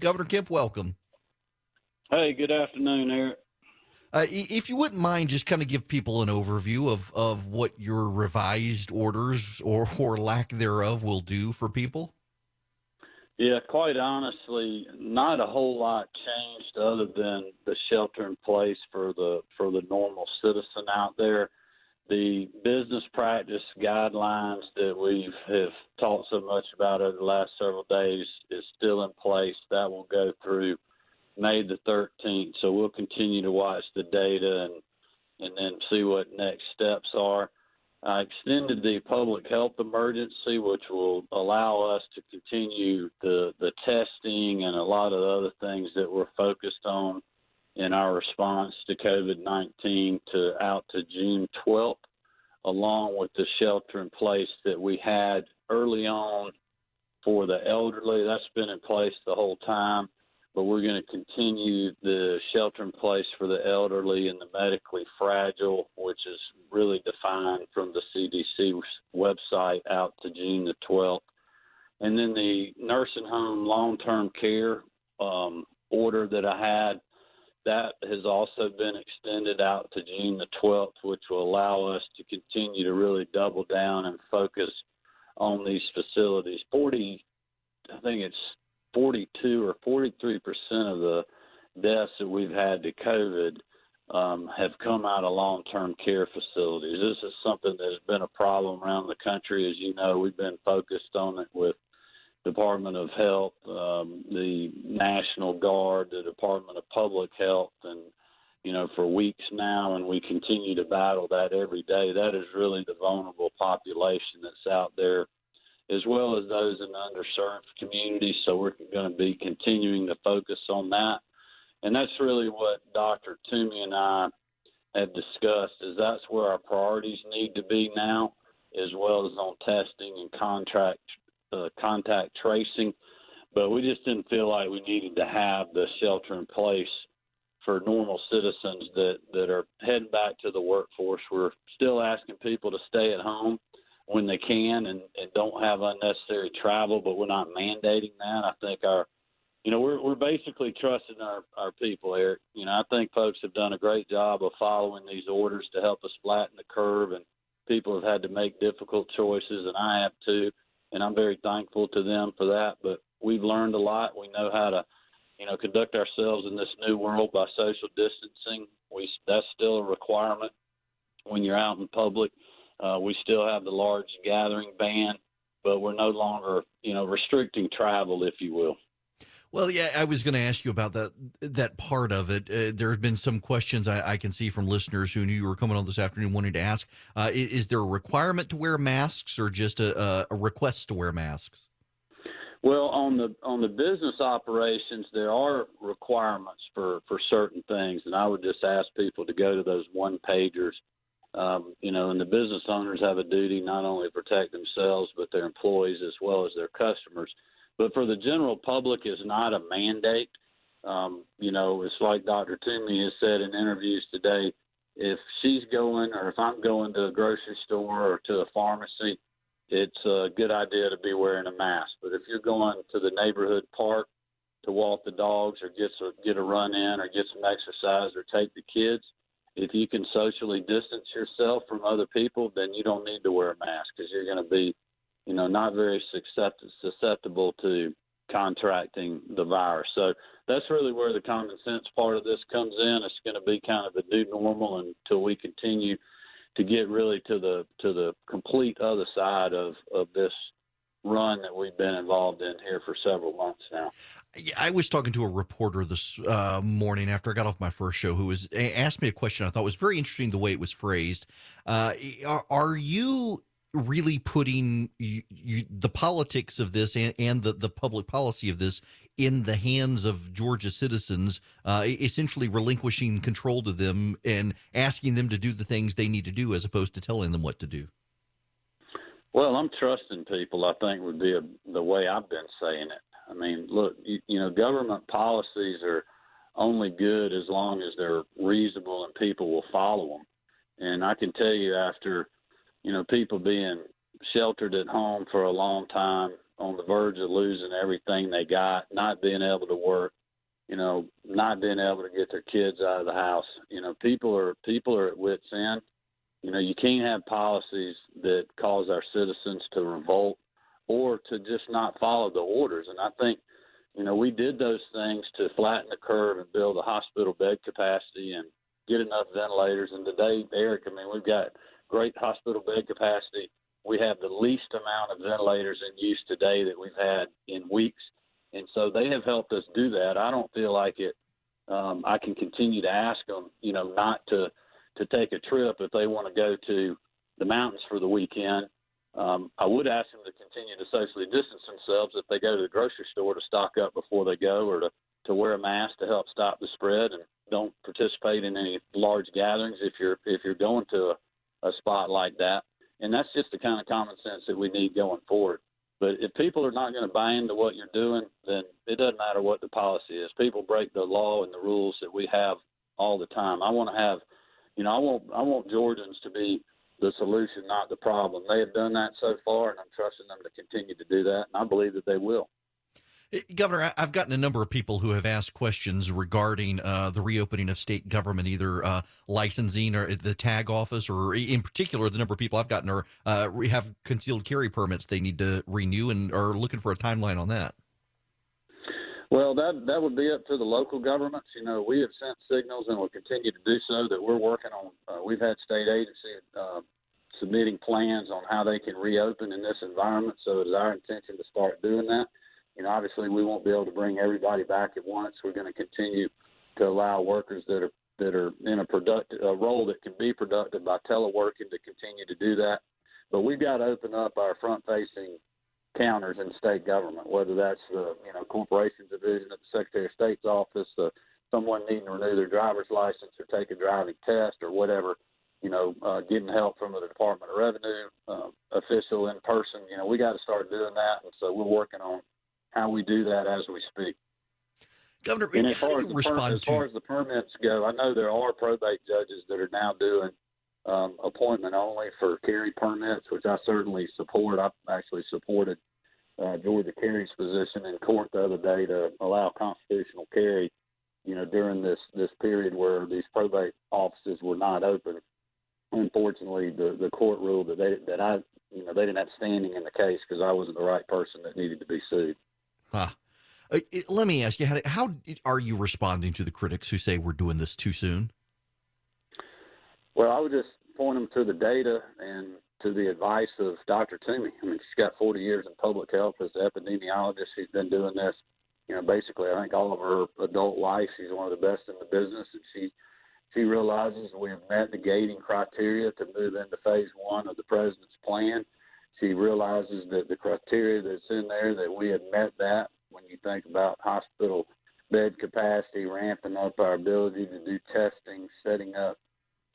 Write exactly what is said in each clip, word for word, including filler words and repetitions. Governor Kemp, welcome. Hey, good afternoon, Eric. Uh, if you wouldn't mind, just kind of give people an overview of, of what your revised orders or, or lack thereof will do for people. Yeah, quite honestly, not a whole lot changed other than the shelter in place for the for the normal citizen out there. The business practice guidelines that we have talked so much about over the last several days is still in place. That will go through May the thirteenth, so we'll continue to watch the data and and then see what next steps are. I extended the public health emergency, which will allow us to continue the, the testing and a lot of other things that we're focused on in our response to COVID nineteen to out to June twelfth, along with the shelter in place that we had early on for the elderly. That's been in place the whole time. But we're going to continue the shelter in place for the elderly and the medically fragile, which is really defined from the C D C website out to June the twelfth. And then the nursing home long-term care um, order that I had, that has also been extended out to June the twelfth, which will allow us to continue to really double down and focus on these facilities. forty, I think it's forty-two or forty-three percent of the deaths that we've had to COVID um, have come out of long-term care facilities. This is something that has been a problem around the country. As you know, we've been focused on it with Department of Health, um, the National Guard, the Department of Public Health, and, you know, for weeks now, and we continue to battle that every day. That is really the vulnerable population that's out there, as well as those in underserved communities. So we're going to be continuing to focus on that. And that's really what Doctor Toomey and I have discussed, is that's where our priorities need to be now, as well as on testing and contract, uh, contact tracing. But we just didn't feel like we needed to have the shelter in place for normal citizens that, that are heading back to the workforce. We're still asking people to stay at home when they can and, and don't have unnecessary travel, but we're not mandating that. I think our, you know, we're we're basically trusting our, our people, Eric. You know, I think folks have done a great job of following these orders to help us flatten the curve, and people have had to make difficult choices, and I have too, and I'm very thankful to them for that. But we've learned a lot. We know how to, you know, conduct ourselves in this new world by social distancing. We that's still a requirement when you're out in public. Uh, we still have the large gathering ban, but we're no longer, you know, restricting travel, if you will. Well, yeah, I was going to ask you about that that part of it. Uh, there have been some questions I, I can see from listeners who knew you were coming on this afternoon wanting to ask, uh, is, is there a requirement to wear masks or just a, a request to wear masks? Well, on the on the business operations, there are requirements for, for certain things, and I would just ask people to go to those one-pagers. Um, you know, and the business owners have a duty not only to protect themselves, but their employees as well as their customers. But for the general public, it's not a mandate. Um, you know, it's like Doctor Toomey has said in interviews today, if she's going or if I'm going to a grocery store or to a pharmacy, it's a good idea to be wearing a mask. But if you're going to the neighborhood park to walk the dogs or get, some, get a run in or get some exercise or take the kids, if you can socially distance yourself from other people, then you don't need to wear a mask because you're going to be, you know, not very susceptible to contracting the virus. So that's really where the common sense part of this comes in. It's going to be kind of a new normal until we continue to get really to the to the complete other side of, of this run that we've been involved in here for several months now. I was talking to a reporter this uh, morning after I got off my first show who was asked me a question I thought was very interesting the way it was phrased. Uh, are, are you really putting you, you, the politics of this and, and the, the public policy of this in the hands of Georgia citizens, uh, essentially relinquishing control to them and asking them to do the things they need to do as opposed to telling them what to do? Well, I'm trusting people, I think, would be a, the way I've been saying it. I mean, look, you, you know, government policies are only good as long as they're reasonable and people will follow them. And I can tell you after, you know, people being sheltered at home for a long time, on the verge of losing everything they got, not being able to work, you know, not being able to get their kids out of the house. You know, people are people are at wit's end. You know, you can't have policies that cause our citizens to revolt or to just not follow the orders. And I think, you know, we did those things to flatten the curve and build a hospital bed capacity and get enough ventilators. And today, Eric, I mean, we've got great hospital bed capacity. We have the least amount of ventilators in use today that we've had in weeks. And so they have helped us do that. I don't feel like it. Um, I can continue to ask them, you know, not to, to take a trip if they want to go to the mountains for the weekend. Um, I would ask them to continue to socially distance themselves if they go to the grocery store to stock up before they go, or to, to wear a mask to help stop the spread, and don't participate in any large gatherings if you're if you're going to a, a spot like that. And that's just the kind of common sense that we need going forward. But if people are not going to buy into what you're doing, then it doesn't matter what the policy is. People break the law and the rules that we have all the time. I want to have, you know, I want I want Georgians to be the solution, not the problem. They have done that so far, and I'm trusting them to continue to do that, and I believe that they will. Governor, I've gotten a number of people who have asked questions regarding uh, the reopening of state government, either uh, licensing or the tag office, or in particular, the number of people I've gotten are uh, have concealed carry permits they need to renew and are looking for a timeline on that. Well, that that would be up to the local governments. You know, we have sent signals and will continue to do so that we're working on. Uh, we've had state agencies uh, submitting plans on how they can reopen in this environment, so it is our intention to start doing that. You know, obviously, we won't be able to bring everybody back at once. We're going to continue to allow workers that are that are in a productive a role that can be productive by teleworking to continue to do that. But we've got to open up our front-facing counters in state government, whether that's the you know corporations division at the Secretary of State's office, the, someone needing to renew their driver's license or take a driving test or whatever, you know, uh, getting help from the Department of Revenue uh, official in person. You know, we got to start doing that, and so we're working on how we do that as we speak. Governor, and as far as, the per- as far as the permits go, I know there are probate judges that are now doing um, appointment only for carry permits, which I certainly support. I actually supported uh, Georgia Carey's position in court the other day to allow constitutional carry, you know, during this, this period where these probate offices were not open. Unfortunately, the, the court ruled that they that I you know they didn't have standing in the case because I wasn't the right person that needed to be sued. Huh. Uh, it, let me ask you, how, to, how are you responding to the critics who say we're doing this too soon? Well, I would just point them to the data and to the advice of Doctor Toomey. I mean, she's got forty years in public health as an epidemiologist. She's been doing this, you know, basically I think all of her adult life. She's one of the best in the business, and she she realizes we have met the gating criteria to move into phase one of the president's plan. She realizes that the criteria that's in there, that we have met that when you think about hospital bed capacity, ramping up our ability to do testing, setting up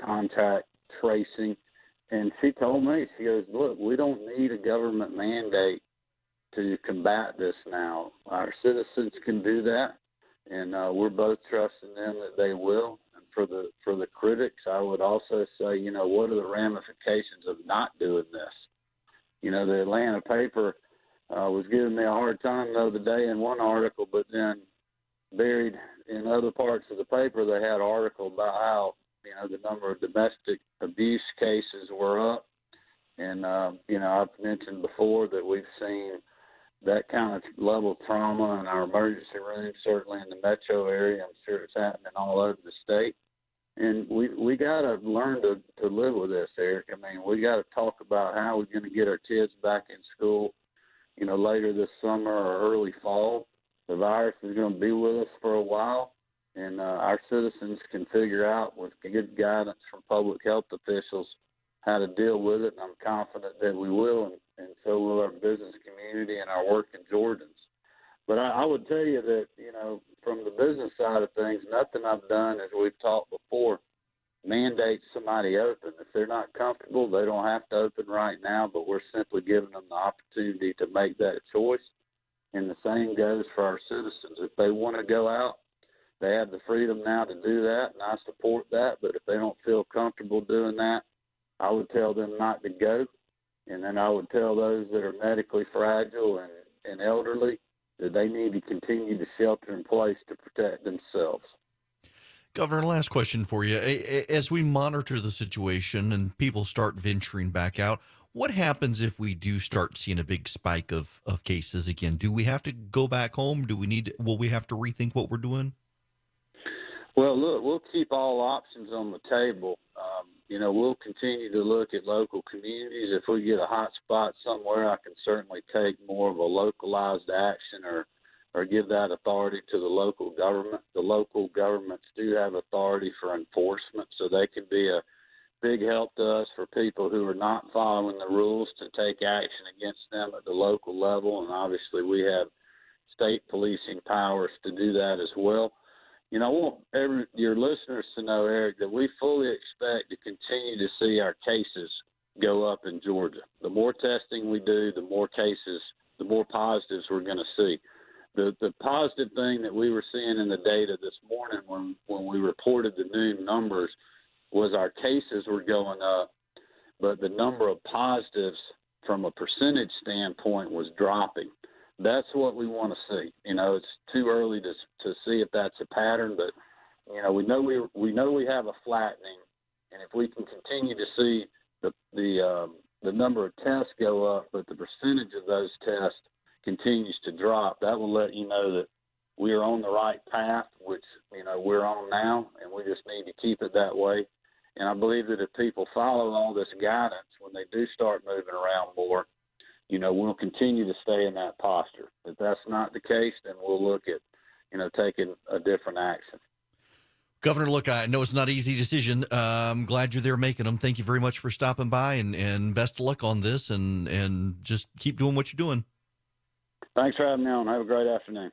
contact tracing. And she told me, she goes, look, we don't need a government mandate to combat this now. Our citizens can do that, and uh, we're both trusting them that they will. And for the, for the critics, I would also say, you know, what are the ramifications of not doing this? You know, the Atlanta paper uh, was giving me a hard time the other day in one article, but then buried in other parts of the paper, they had an article about how, you know, the number of domestic abuse cases were up. And, uh, you know, I've mentioned before that we've seen that kind of level of trauma in our emergency rooms, certainly in the metro area. I'm sure it's happening all over the state. And we we got to learn to, to live with this, Eric. I mean, we got to talk about how we're going to get our kids back in school, you know, later this summer or early fall. The virus is going to be with us for a while, and uh, our citizens can figure out with good guidance from public health officials how to deal with it, and I'm confident that we will, and, and so will our business community and our working Jordans. But I, I would tell you that, you know, from the business side of things, nothing I've done, as we've talked before, mandates somebody open. If they're not comfortable, they don't have to open right now, but we're simply giving them the opportunity to make that choice. And the same goes for our citizens. If they want to go out, they have the freedom now to do that, and I support that. But if they don't feel comfortable doing that, I would tell them not to go. And then I would tell those that are medically fragile and and elderly that they need to continue to shelter in place to protect themselves. Governor, last question for you. As we monitor the situation and people start venturing back out, what happens if we do start seeing a big spike of, of cases again? Do we have to go back home? Do we need? Will we have to rethink what we're doing? Well, look, we'll keep all options on the table. Um, you know, we'll continue to look at local communities. If we get a hot spot somewhere, I can certainly take more of a localized action or or give that authority to the local government. The local governments do have authority for enforcement, so they can be a big help to us for people who are not following the rules to take action against them at the local level. And obviously we have state policing powers to do that as well. You know, I want every, your listeners to know, Eric, that we fully expect to continue to see our cases go up in Georgia. The more testing we do, the more cases, the more positives we're going to see. The the positive thing that we were seeing in the data this morning when, when we reported the new numbers was our cases were going up, but the number of positives from a percentage standpoint was dropping. That's what we want to see. You know, it's too early to to see if that's a pattern, but you know, we know we we know we have a flattening, and if we can continue to see the the um, the number of tests go up, but the percentage of those tests continues to drop, that will let you know that we are on the right path, which you know we're on now, and we just need to keep it that way. And I believe that if people follow all this guidance, when they do start moving around more, you know, we'll continue to stay in that posture. If that's not the case, then we'll look at, you know, taking a different action. Governor, look, I know it's not an easy decision. Uh, I'm glad you're there making them. Thank you very much for stopping by, and, and best of luck on this, and, and just keep doing what you're doing. Thanks for having me on. Have a great afternoon.